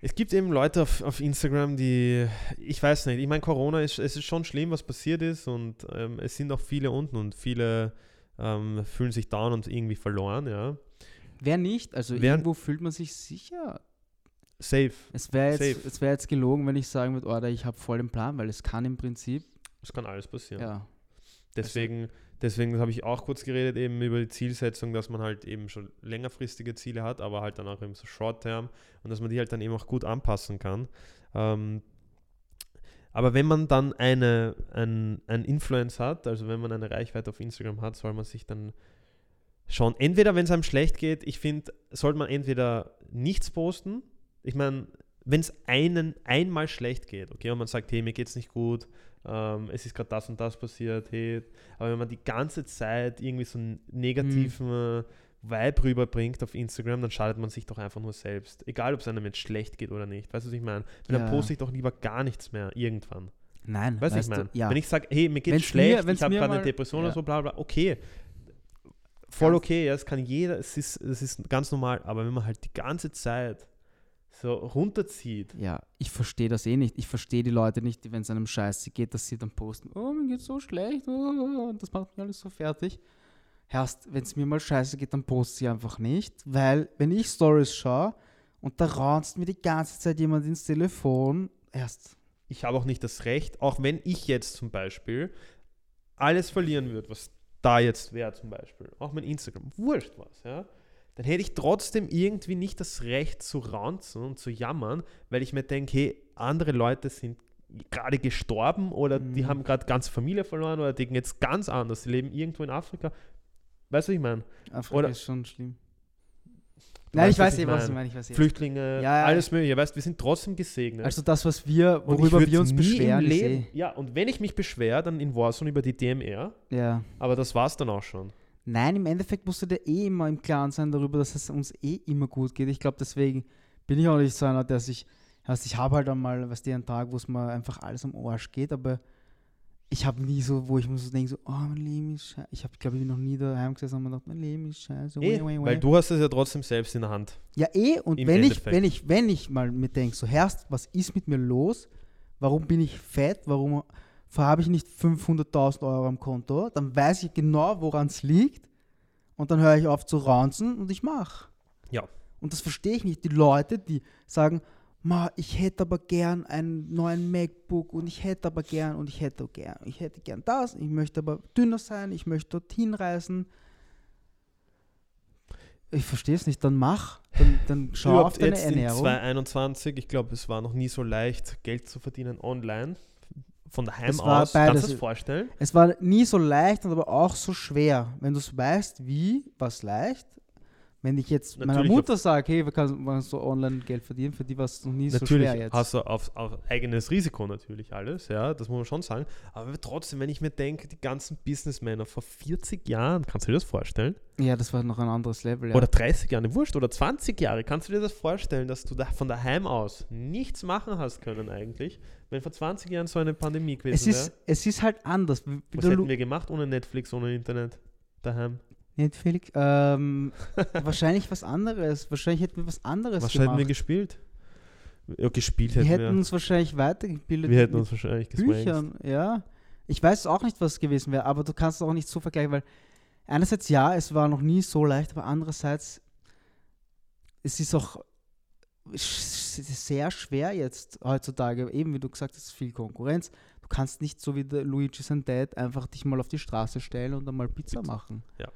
es gibt eben Leute auf, auf Instagram, die, ich weiß nicht, ich meine, Corona ist, es ist schon schlimm, was passiert ist. Und ähm, es sind auch viele unten und viele ähm, fühlen sich down und irgendwie verloren, ja. Wer nicht? Also Wer, irgendwo fühlt man sich sicher. Safe. Es wäre jetzt, wär jetzt gelogen, wenn ich sagen würde, oh, ich habe voll den Plan, weil es kann im Prinzip... Es kann alles passieren. Ja. Deswegen, also. deswegen habe ich auch kurz geredet eben über die Zielsetzung, dass man halt eben schon längerfristige Ziele hat, aber halt dann auch eben so Short-Term und dass man die halt dann eben auch gut anpassen kann. Ähm, aber wenn man dann eine, ein, ein Influence hat, also wenn man eine Reichweite auf Instagram hat, soll man sich dann schon... Entweder, wenn es einem schlecht geht, ich finde, sollte man entweder nichts posten. Ich meine, wenn es einen einmal schlecht geht, okay, und man sagt, hey, mir geht's nicht gut, ähm, es ist gerade das und das passiert, hey, aber wenn man die ganze Zeit irgendwie so einen negativen mhm. Vibe rüberbringt auf Instagram, dann schadet man sich doch einfach nur selbst. Egal, ob es einem jetzt schlecht geht oder nicht. Weißt du, was ich meine? Wenn ja. Dann poste ich doch lieber gar nichts mehr irgendwann. Nein, weißt du, was ich meine? Ja. Wenn ich sage, hey, mir geht's wenn's schlecht, mir, ich habe gerade eine Depression ja. oder so, bla bla, okay. Voll ganz okay, ja, das kann jeder, es ist, es ist ganz normal, aber wenn man halt die ganze Zeit so runterzieht. Ja, ich verstehe das eh nicht. Ich verstehe die Leute nicht, die, wenn es einem scheiße geht, dass sie dann posten, oh, mir geht's so schlecht, oh, und das macht mir alles so fertig. Erst, wenn es mir mal scheiße geht, dann poste ich einfach nicht, weil, wenn ich Stories schaue und da raunzt mir die ganze Zeit jemand ins Telefon, erst. Ich habe auch nicht das Recht, auch wenn ich jetzt zum Beispiel alles verlieren würde, was da jetzt wäre zum Beispiel, auch mein Instagram, wurscht was, ja. Dann hätte ich trotzdem irgendwie nicht das Recht zu raunzen und zu jammern, weil ich mir denke, hey, andere Leute sind gerade gestorben oder mhm. die haben gerade ganze Familie verloren oder die gehen jetzt ganz anders, die leben irgendwo in Afrika. Weißt du, was ich meine? Afrika oder ist schon schlimm. Nein, weißt, ich weiß eh, was du meinst. Ich Flüchtlinge, ja, ja, alles mögliche. Weißt, wir sind trotzdem gesegnet. Also das, was wir, worüber wir uns beschweren. Leben, ja, und wenn ich mich beschwere, dann in Warzone über die D M R. Ja. Aber das war's dann auch schon. Nein, im Endeffekt musst du dir eh immer im Klaren sein darüber, dass es uns eh immer gut geht. Ich glaube, deswegen bin ich auch nicht so einer, der sich, also ich habe halt einmal, weißt du, einen Tag, wo es mir einfach alles am Arsch geht, aber ich habe nie so, wo ich mir so denke, so, oh, mein Leben ist scheiße. Ich habe, glaube ich, noch nie daheim gesessen und mir gedacht, mein Leben ist scheiße. Eh, wei, wei, wei. Weil du hast es ja trotzdem selbst in der Hand. Ja, eh, und wenn Endeffekt. ich, wenn ich, wenn ich mal mir denke, so, Herrst, was ist mit mir los? Warum bin ich fett? Warum... habe ich nicht fünfhunderttausend Euro am Konto, dann weiß ich genau, woran es liegt und dann höre ich auf zu raunzen und ich mache. Ja. Und das verstehe ich nicht. Die Leute, die sagen, Ma, ich hätte aber gern einen neuen MacBook und ich hätte aber gern und ich hätte gern, ich hätte gern das, ich möchte aber dünner sein, ich möchte dorthin reisen. Ich verstehe es nicht, dann mach, dann, dann schau auf deine jetzt Ernährung. In zweitausendeinundzwanzig, ich glaube, es war noch nie so leicht, Geld zu verdienen online, von daheim es war aus, beides. Kannst du dir das vorstellen? Es war nie so leicht, aber auch so schwer. Wenn du es weißt, wie, war es leicht. Wenn ich jetzt natürlich meiner Mutter sage, hey, wir können so online Geld verdienen, für die war es noch nie so schwer jetzt. Natürlich hast du auf, auf eigenes Risiko natürlich alles, ja, das muss man schon sagen. Aber trotzdem, wenn ich mir denke, die ganzen Businessmänner vor vierzig Jahren, kannst du dir das vorstellen? Ja, das war noch ein anderes Level, ja. Oder dreißig Jahre, wurscht, oder zwanzig Jahre, kannst du dir das vorstellen, dass du da von daheim aus nichts machen hast können eigentlich, wenn vor zwanzig Jahren so eine Pandemie gewesen wäre? Es ist halt anders. Was hätten wir gemacht ohne Netflix, ohne Internet, daheim? Netflix, ähm, wahrscheinlich was anderes. Wahrscheinlich hätten wir was anderes was gemacht. Was hätten wir gespielt? Ja, gespielt hätten wir. Hätten wir hätten uns wahrscheinlich weitergebildet. Wir hätten uns wahrscheinlich Büchern, ja. Ich weiß auch nicht, was gewesen wäre, aber du kannst es auch nicht so vergleichen, weil einerseits ja, es war noch nie so leicht, aber andererseits es ist auch sehr schwer jetzt heutzutage. Eben, wie du gesagt hast, viel Konkurrenz. Du kannst nicht so wie der Luigi sein Dad einfach dich mal auf die Straße stellen und dann mal Pizza, Pizza. machen. Ja.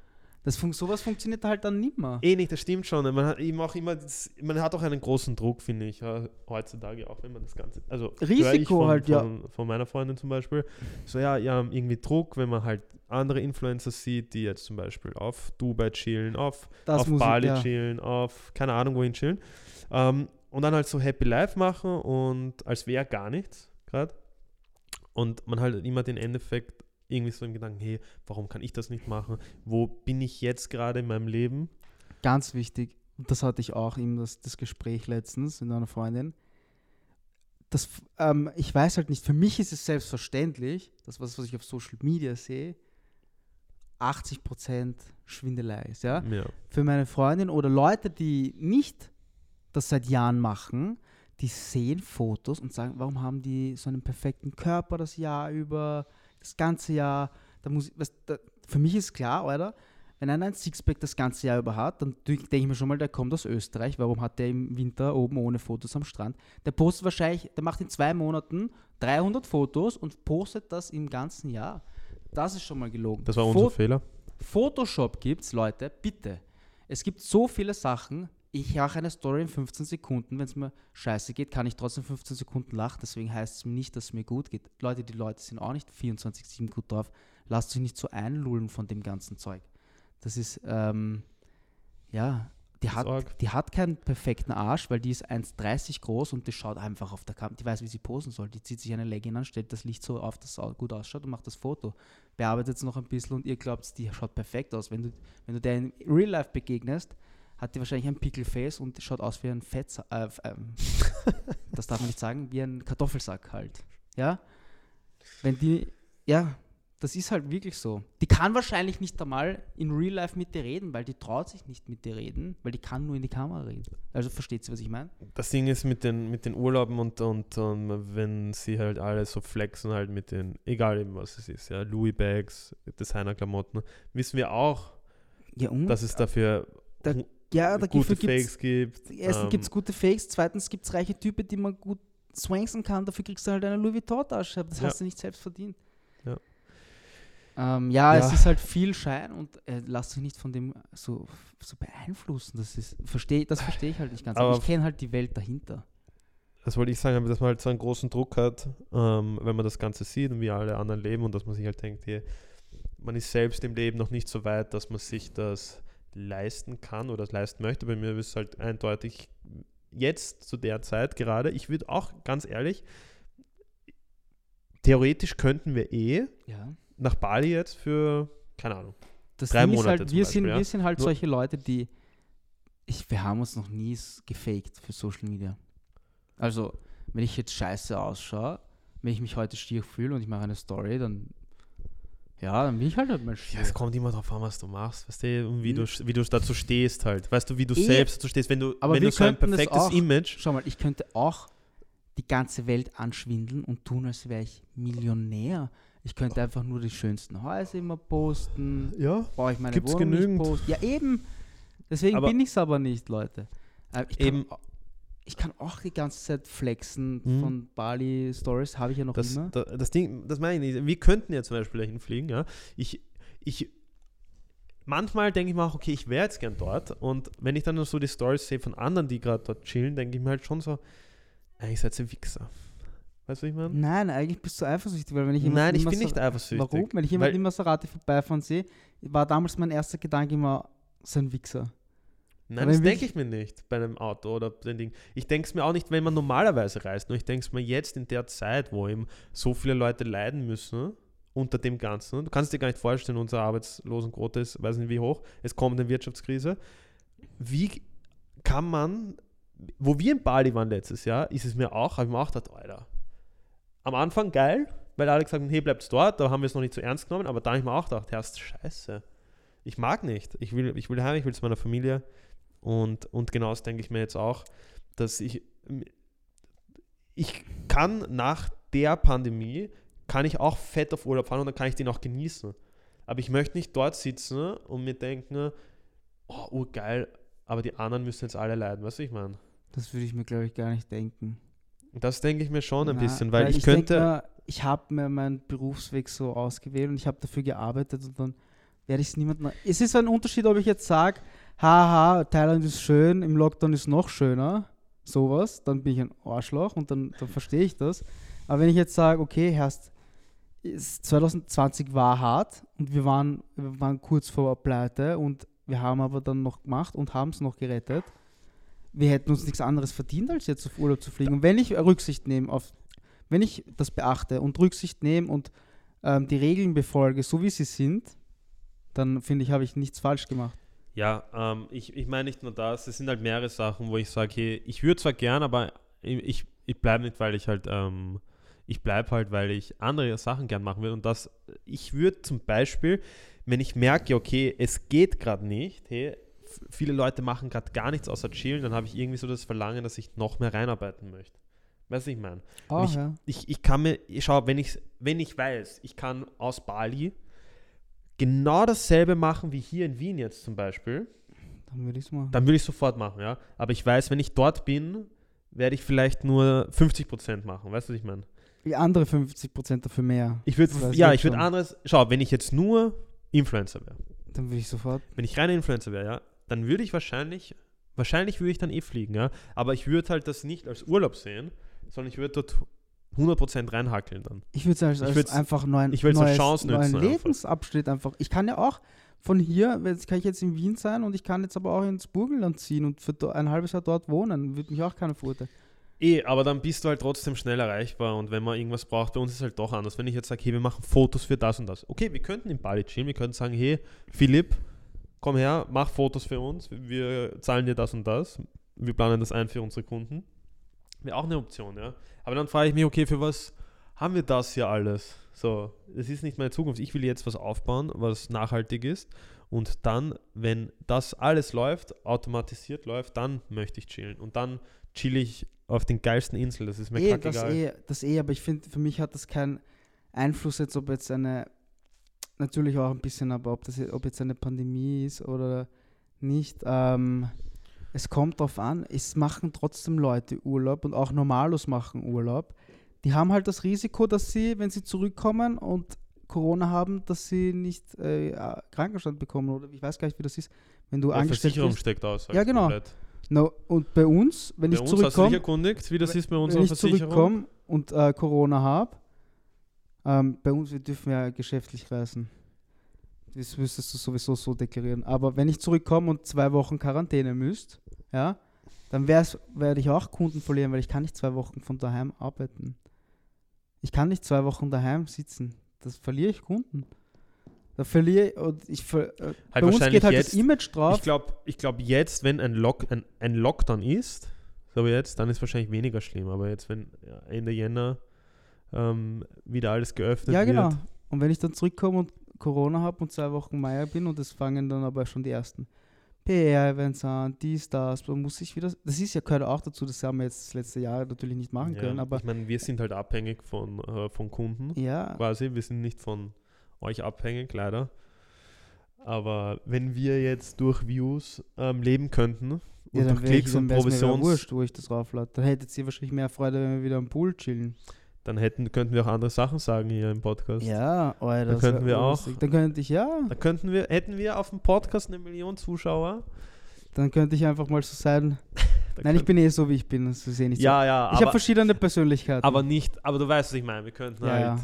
Das fun- sowas funktioniert halt dann nicht mehr. Eh nicht, das stimmt schon. Man hat, eben auch immer, das, man hat auch einen großen Druck, finde ich, ja, heutzutage auch, wenn man das Ganze... Also Risiko von, halt, von, ja. Von meiner Freundin zum Beispiel. So, ja, ja, irgendwie Druck, wenn man halt andere Influencer sieht, die jetzt zum Beispiel auf Dubai chillen, auf, auf Musik, Bali ja. chillen, auf keine Ahnung wohin chillen. Ähm, und dann halt so Happy Life machen und als wäre gar nichts gerade. Und man halt immer den Endeffekt... Irgendwie so im Gedanken, hey, warum kann ich das nicht machen? Wo bin ich jetzt gerade in meinem Leben? Ganz wichtig, das hatte ich auch eben das, das Gespräch letztens mit einer Freundin. Das, ähm, ich weiß halt nicht, für mich ist es selbstverständlich, das, was, was ich auf Social Media sehe, achtzig Prozent Schwindelei ist. Ja? Ja. Für meine Freundin oder Leute, die nicht das seit Jahren machen, die sehen Fotos und sagen, warum haben die so einen perfekten Körper das Jahr über... Das ganze Jahr, da muss ich, was, da, für mich ist klar, oder? Wenn einer ein Sixpack das ganze Jahr über hat, dann denke ich mir schon mal, der kommt aus Österreich. Warum hat der im Winter oben ohne Fotos am Strand? Der postet wahrscheinlich, der macht in zwei Monaten dreihundert Fotos und postet das im ganzen Jahr. Das ist schon mal gelogen. Das war unser Fo- Fehler. Photoshop gibt's, Leute, bitte. Es gibt so viele Sachen. Ich mache eine Story in fünfzehn Sekunden. Wenn es mir scheiße geht, kann ich trotzdem fünfzehn Sekunden lachen. Deswegen heißt es nicht, dass es mir gut geht. Leute, die Leute sind auch nicht vierundzwanzig sieben gut drauf. Lasst euch nicht so einlullen von dem ganzen Zeug. Das ist, ähm, ja, die hat, die hat keinen perfekten Arsch, weil die ist eins dreißig groß und die schaut einfach auf der Kamera. Die weiß, wie sie posen soll. Die zieht sich eine Legging an, stellt das Licht so auf, dass es gut ausschaut und macht das Foto. Bearbeitet es noch ein bisschen und ihr glaubt, die schaut perfekt aus. Wenn du, wenn du der in Real Life begegnest, hat die wahrscheinlich ein Pickelface und schaut aus wie ein Fetzer, äh, ähm, das darf man nicht sagen, wie ein Kartoffelsack halt, ja? Wenn die, ja, das ist halt wirklich so. Die kann wahrscheinlich nicht einmal in Real Life mit dir reden, weil die traut sich nicht mit dir reden, weil die kann nur in die Kamera reden. Also versteht sie, was ich meine? Das Ding ist mit den, mit den Urlauben und, und, und wenn sie halt alle so flexen halt mit den, egal eben was es ist, ja, Louis Bags, Designer-Klamotten, wissen wir auch, ja, und? Dass es dafür... Da, Ja, da gibt's, Fakes gibt es. Erstens ähm, gibt es gute Fakes, zweitens gibt es reiche Typen, die man gut swangsen kann. Dafür kriegst du halt eine Louis Vuitton-Tasche. Das ja. hast du nicht selbst verdient. Ja, ähm, ja, ja. Es ist halt viel Schein und äh, lass dich nicht von dem so, so beeinflussen. Das ist versteh, das verstehe ich halt nicht ganz. Aber, aber ich kenne halt die Welt dahinter. Das wollte ich sagen, dass man halt so einen großen Druck hat, ähm, wenn man das Ganze sieht und wie alle anderen leben und dass man sich halt denkt, hey, man ist selbst im Leben noch nicht so weit, dass man sich das leisten kann oder leisten möchte. Bei mir ist es halt eindeutig jetzt zu der Zeit gerade, ich würde auch ganz ehrlich, theoretisch könnten wir eh ja. nach Bali jetzt für, keine Ahnung, das drei Monate halt, wir, Beispiel, sind, ja. wir sind halt Nur, solche Leute, die, ich, wir haben uns noch nie gefaked für Social Media. Also, wenn ich jetzt scheiße ausschaue, wenn ich mich heute stier fühle und ich mache eine Story, dann Ja, dann bin ich halt mein Stil. Ja, es kommt immer drauf an, was du machst, weißt du, und wie du, wie du dazu stehst halt. Weißt du, wie du e- selbst dazu stehst, wenn du, wenn du so ein perfektes auch, Image... Schau mal, ich könnte auch die ganze Welt anschwindeln und tun, als wäre ich Millionär. Ich könnte einfach nur die schönsten Häuser immer posten. Ja, brauche ich meine gibt's Wohnung genügend. Nicht posten. Ja, eben. Deswegen aber bin ich es aber nicht, Leute. Ich kann, eben. Ich kann auch die ganze Zeit flexen mhm. von Bali-Stories, habe ich ja noch das, immer. Da, das Ding, das meine ich nicht. Wir könnten ja zum Beispiel dahin fliegen, ja. Ich, ich, manchmal denke ich mir auch, okay, ich wäre jetzt gern dort. Und wenn ich dann so die Storys sehe von anderen, die gerade dort chillen, denke ich mir halt schon so, eigentlich seid ihr Wichser. Weißt du, was ich meine? Nein, eigentlich bist du eifersüchtig, weil wenn ich immer... Nein, ich bin nicht eifersüchtig. Warum? Wenn ich jemanden im Maserati vorbeifahren sehe, war damals mein erster Gedanke immer, so ein Wichser. Nein, das denke ich mir nicht bei einem Auto oder den Ding. Ich denke es mir auch nicht, wenn man normalerweise reist. Nur ich denke es mir jetzt in der Zeit, wo eben so viele Leute leiden müssen unter dem Ganzen. Du kannst dir gar nicht vorstellen, unsere Arbeitslosenquote ist, weiß nicht wie hoch, es kommt eine Wirtschaftskrise. Wie kann man, wo wir in Bali waren letztes Jahr, ist es mir auch, habe ich mir auch gedacht, Alter, am Anfang geil, weil alle gesagt haben, hey, bleibt's dort, da haben wir es noch nicht so ernst genommen, aber da habe ich mir auch gedacht, herrst scheiße, ich mag nicht, ich will, ich will heim, ich will zu meiner Familie. Und, und genau das denke ich mir jetzt auch, dass ich, ich kann nach der Pandemie, kann ich auch fett auf Urlaub fahren und dann kann ich den auch genießen. Aber ich möchte nicht dort sitzen und mir denken, oh, oh geil, aber die anderen müssen jetzt alle leiden, weißt du, ich meine? Das würde ich mir, glaube ich, gar nicht denken. Das denke ich mir schon ein Na, bisschen, weil, weil ich, ich könnte... Mal, ich habe mir meinen Berufsweg so ausgewählt und ich habe dafür gearbeitet und dann werde ich es niemandem... Es ist ein Unterschied, ob ich jetzt sage, haha, Thailand ist schön, im Lockdown ist noch schöner, sowas, dann bin ich ein Arschloch und dann, dann verstehe ich das. Aber wenn ich jetzt sage, okay, Herst, zwanzig zwanzig war hart und wir waren, wir waren kurz vor Pleite und wir haben aber dann noch gemacht und haben es noch gerettet. Wir hätten uns nichts anderes verdient, als jetzt auf Urlaub zu fliegen. Und wenn ich Rücksicht nehme, auf, wenn ich das beachte und Rücksicht nehme und ähm, die Regeln befolge, so wie sie sind, dann finde ich, habe ich nichts falsch gemacht. Ja, ähm, ich, ich meine nicht nur das, es sind halt mehrere Sachen, wo ich sage, hey, ich würde zwar gern, aber ich, ich bleibe nicht, weil ich halt, ähm, ich bleibe halt, weil ich andere Sachen gern machen will. Und das, ich würde zum Beispiel, wenn ich merke, okay, es geht gerade nicht, hey, viele Leute machen gerade gar nichts außer chillen, dann habe ich irgendwie so das Verlangen, dass ich noch mehr reinarbeiten möchte. Weißt du, ich meine? Oh, ich, ja. ich, ich kann mir, ich schau, wenn ich, wenn ich weiß, ich kann aus Bali genau dasselbe machen wie hier in Wien jetzt zum Beispiel, dann würde ich es machen. Dann würde ich sofort machen, ja. Aber ich weiß, wenn ich dort bin, werde ich vielleicht nur fünfzig Prozent machen. Weißt du, was ich meine? Die andere fünfzig Prozent dafür mehr. Ich würd, ja, ich würde anderes... Schau, wenn ich jetzt nur Influencer wäre. Dann würde ich sofort... Wenn ich reiner Influencer wäre, ja, dann würde ich wahrscheinlich... Wahrscheinlich würde ich dann eh fliegen, ja. Aber ich würde halt das nicht als Urlaub sehen, sondern ich würde dort... hundert Prozent reinhackeln dann. Ich würde sagen, als ich einfach neuen, ich neues, Chance neuen nützen, Lebensabschnitt einfach. Ich kann ja auch von hier, jetzt kann ich jetzt in Wien sein und ich kann jetzt aber auch ins Burgenland ziehen und für ein halbes Jahr dort wohnen, würde mich auch keine Furte. Eh, aber dann bist du halt trotzdem schnell erreichbar und wenn man irgendwas braucht, bei uns ist es halt doch anders. Wenn ich jetzt sage, hey, wir machen Fotos für das und das. Okay, wir könnten in Bali chillen, wir könnten sagen, hey, Philipp, komm her, mach Fotos für uns, wir zahlen dir das und das, wir planen das ein für unsere Kunden. Wäre auch eine Option, ja. Aber dann frage ich mich, okay, für was haben wir das hier alles? So, es ist nicht meine Zukunft. Ich will jetzt was aufbauen, was nachhaltig ist. Und dann, wenn das alles läuft, automatisiert läuft, dann möchte ich chillen. Und dann chill ich auf den geilsten Inseln. Das ist mir kackegal. Das eh, das eh, aber ich finde, für mich hat das keinen Einfluss jetzt, ob jetzt eine, natürlich auch ein bisschen, aber ob, das, ob jetzt eine Pandemie ist oder nicht, ähm... Es kommt drauf an, es machen trotzdem Leute Urlaub und auch Normalos machen Urlaub. Die haben halt das Risiko, dass sie, wenn sie zurückkommen und Corona haben, dass sie nicht äh, Krankenstand bekommen oder ich weiß gar nicht, wie das ist, wenn du ja, angestellt Versicherung bist. Versicherung steckt aus. Ja, genau. No, und bei uns, wenn bei ich zurückkomme, erkundigt, wie das ist bei unserer wenn ich zurückkomme und äh, Corona habe, ähm, bei uns, wir dürfen ja geschäftlich reisen. Das müsstest du sowieso so deklarieren. Aber wenn ich zurückkomme und zwei Wochen Quarantäne müsst, ja, dann werde ich auch Kunden verlieren, weil ich kann nicht zwei Wochen von daheim arbeiten. Ich kann nicht zwei Wochen daheim sitzen. Das verliere ich Kunden. Da verliere und ich ver, halt bei uns geht halt jetzt, das Image drauf. Ich glaube, ich glaub jetzt, wenn ein, Lock, ein, ein Lockdown ist, aber jetzt, dann ist es wahrscheinlich weniger schlimm. Aber jetzt, wenn Ende Jänner ähm, wieder alles geöffnet wird. Ja, genau. Wird, und wenn ich dann zurückkomme und Corona habe und zwei Wochen Meier bin und es fangen dann aber schon die ersten P R-Events an, dies, das, man muss sich wieder, das ist ja, gehört auch dazu, das haben wir jetzt das letzte Jahr natürlich nicht machen ja, können, aber ich meine, wir sind halt abhängig von, äh, von Kunden, ja, quasi, wir sind nicht von euch abhängig, leider, aber wenn wir jetzt durch Views ähm, leben könnten und ja, durch Klicks ich, und Provisions... Dann wäre es mir wurscht, wo ich das rauflade, dann hättet ihr wahrscheinlich mehr Freude, wenn wir wieder am Pool chillen. Dann hätten, könnten wir auch andere Sachen sagen hier im Podcast. Ja, oh, das dann könnten wir auch. Dann könnte ich, ja. Dann könnten wir, hätten wir auf dem Podcast eine Million Zuschauer. Dann könnte ich einfach mal so sein. Nein, ich bin eh so, wie ich bin. Das ist eh nicht ja, so. Ja, ich habe verschiedene Persönlichkeiten. Aber nicht, aber du weißt, was ich meine. Wir könnten ja, halt. Ja.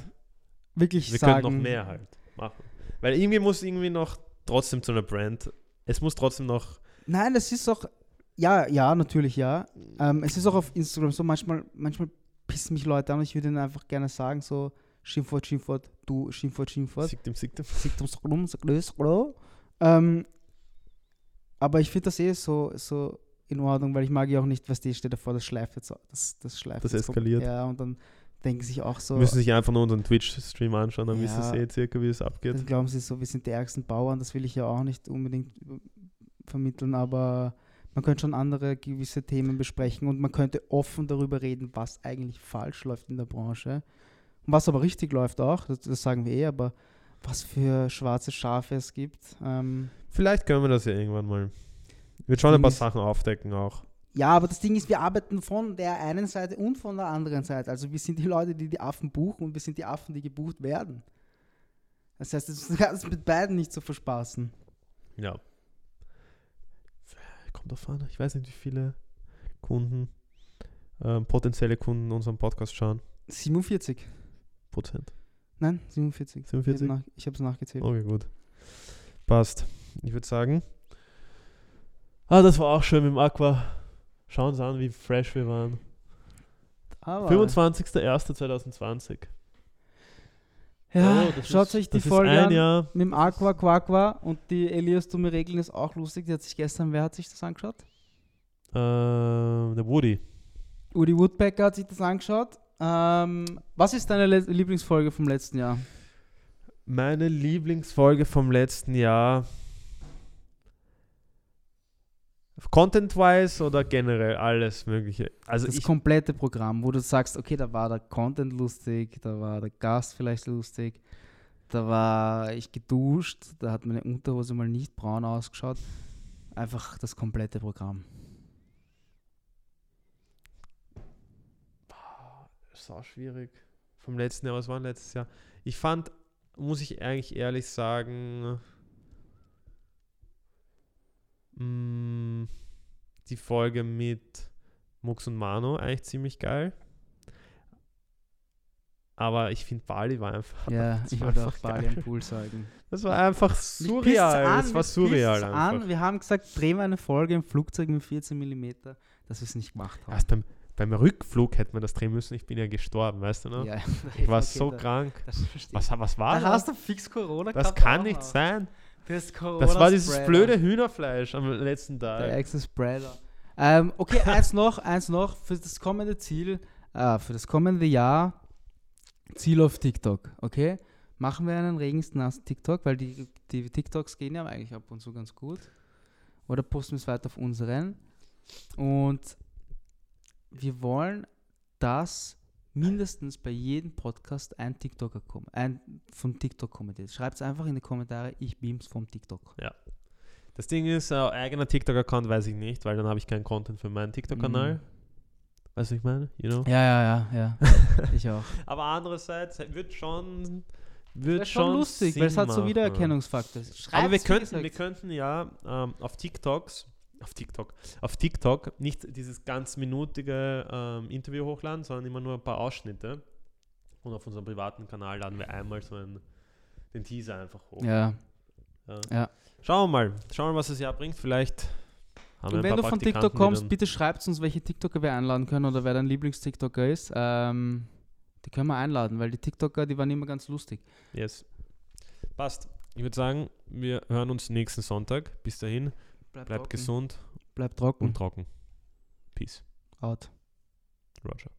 Wirklich wir sagen. Wir könnten noch mehr halt machen. Weil irgendwie muss irgendwie noch trotzdem zu einer Brand. Es muss trotzdem noch. Nein, es ist auch. Ja, ja, natürlich, ja. Ähm, es ist auch auf Instagram so, manchmal, manchmal pissen mich Leute an und ich würde ihnen einfach gerne sagen, so Schimpfwort, Schimpfwort, du Schimpfwort, Schimpfwort. Siktum, Siktum. Siktum, Siktum, Siktum, Siktum. Ähm, aber ich finde das eh so, so in Ordnung, weil ich mag ja auch nicht, was die steht davor, das schleift jetzt, das, das schleift. Das eskaliert. Ja, und dann denken sich auch so. Müssen sich einfach nur unseren Twitch-Stream anschauen, dann ja, wissen sie eh circa, wie es abgeht. Dann glauben sie so, wir sind die ärgsten Bauern, das will ich ja auch nicht unbedingt vermitteln, aber man könnte schon andere gewisse Themen besprechen und man könnte offen darüber reden, was eigentlich falsch läuft in der Branche. Und was aber richtig läuft auch, das, das sagen wir eh, aber was für schwarze Schafe es gibt. Ähm, Vielleicht können wir das ja irgendwann mal. Wir schon ein paar ist, Sachen aufdecken auch. Ja, aber das Ding ist, wir arbeiten von der einen Seite und von der anderen Seite. Also wir sind die Leute, die die Affen buchen und wir sind die Affen, die gebucht werden. Das heißt, das kannst du mit beiden nicht so verspaßen. Ja. Davon. Ich weiß nicht, wie viele Kunden, ähm, potenzielle Kunden unseren Podcast schauen. siebenundvierzig Prozent. Nein, siebenundvierzig. siebenundvierzig? Ich habe es nachgezählt. Okay, gut. Passt. Ich würde sagen, ah, das war auch schön mit dem Aqua. Schauen Sie an, wie fresh wir waren. fünfundzwanzigster erster zweitausendzwanzig. Ja, oh, schaut euch die Folge ein, an ja. mit dem Aqua Quaqua und die Elias dumme Regeln ist auch lustig. Die hat sich gestern, wer hat sich das angeschaut? Ähm, der Woody. Woody Woodpecker hat sich das angeschaut. Ähm, was ist deine Le- Lieblingsfolge vom letzten Jahr? Meine Lieblingsfolge vom letzten Jahr? Content-wise oder generell alles Mögliche? Also das ich, komplette Programm, wo du sagst, okay, da war der Content lustig, da war der Gast vielleicht lustig, da war ich geduscht, da hat meine Unterhose mal nicht braun ausgeschaut. Einfach das komplette Programm. Sau schwierig. Vom letzten Jahr, was war denn letztes Jahr? Ich fand, muss ich eigentlich ehrlich sagen, die Folge mit Mux und Mano eigentlich ziemlich geil. Aber ich finde, Bali war einfach. Ja, das ich war würde auch Bali am Pool sagen. Das war einfach surreal. An, das war surreal einfach. An. Wir haben gesagt, drehen wir eine Folge im Flugzeug mit vierzehn Millimeter, dass wir es nicht gemacht haben. Erst beim, beim Rückflug hätten wir das drehen müssen. Ich bin ja gestorben, weißt du noch? Ja, ich war okay, so da, krank. Was, was war da das? Da hast du fix Corona gehabt. Das kann nicht sein. Das, das war dieses Spreader. Blöde Hühnerfleisch am letzten Tag. Der Ex-Spreader. Ähm, okay, eins noch, eins noch. Für das kommende Ziel, äh, für das kommende Jahr, Ziel auf TikTok, okay? Machen wir einen Regen ist nass TikTok, weil die, die TikToks gehen ja eigentlich ab und zu ganz gut. Oder posten wir es weiter auf unseren. Und wir wollen, dass mindestens bei jedem Podcast ein TikToker kommt, ein von TikTok kommentiert. Schreibt es einfach in die Kommentare, ich beams vom TikTok. Ja. Das Ding ist, äh, eigener TikTok-Account weiß ich nicht, weil dann habe ich keinen Content für meinen TikTok-Kanal. Mm. Weißt du, was ich meine? You know? Ja, ja, ja, ja. Ich auch. Aber andererseits wird schon wird das schon lustig, Sinn weil es hat so Wiedererkennungsfaktor. Schreibt's, aber wir könnten, wir könnten ja ähm, auf TikToks Auf TikTok. Auf TikTok nicht dieses ganz minütige ähm, Interview hochladen, sondern immer nur ein paar Ausschnitte. Und auf unserem privaten Kanal laden wir einmal so einen, den Teaser einfach hoch. Ja. Ja. Ja. Schauen wir mal. Schauen wir mal, was das Jahr bringt. Vielleicht haben und wir ein paar Praktikanten. Wenn du von TikTok kommst, bitte schreibt uns, welche TikToker wir einladen können oder wer dein Lieblings-TikToker ist. Ähm, die können wir einladen, weil die TikToker, die waren immer ganz lustig. Yes. Passt. Ich würde sagen, wir hören uns nächsten Sonntag. Bis dahin. Bleibt bleib gesund. Bleibt trocken. Und trocken. Peace. Out. Roger.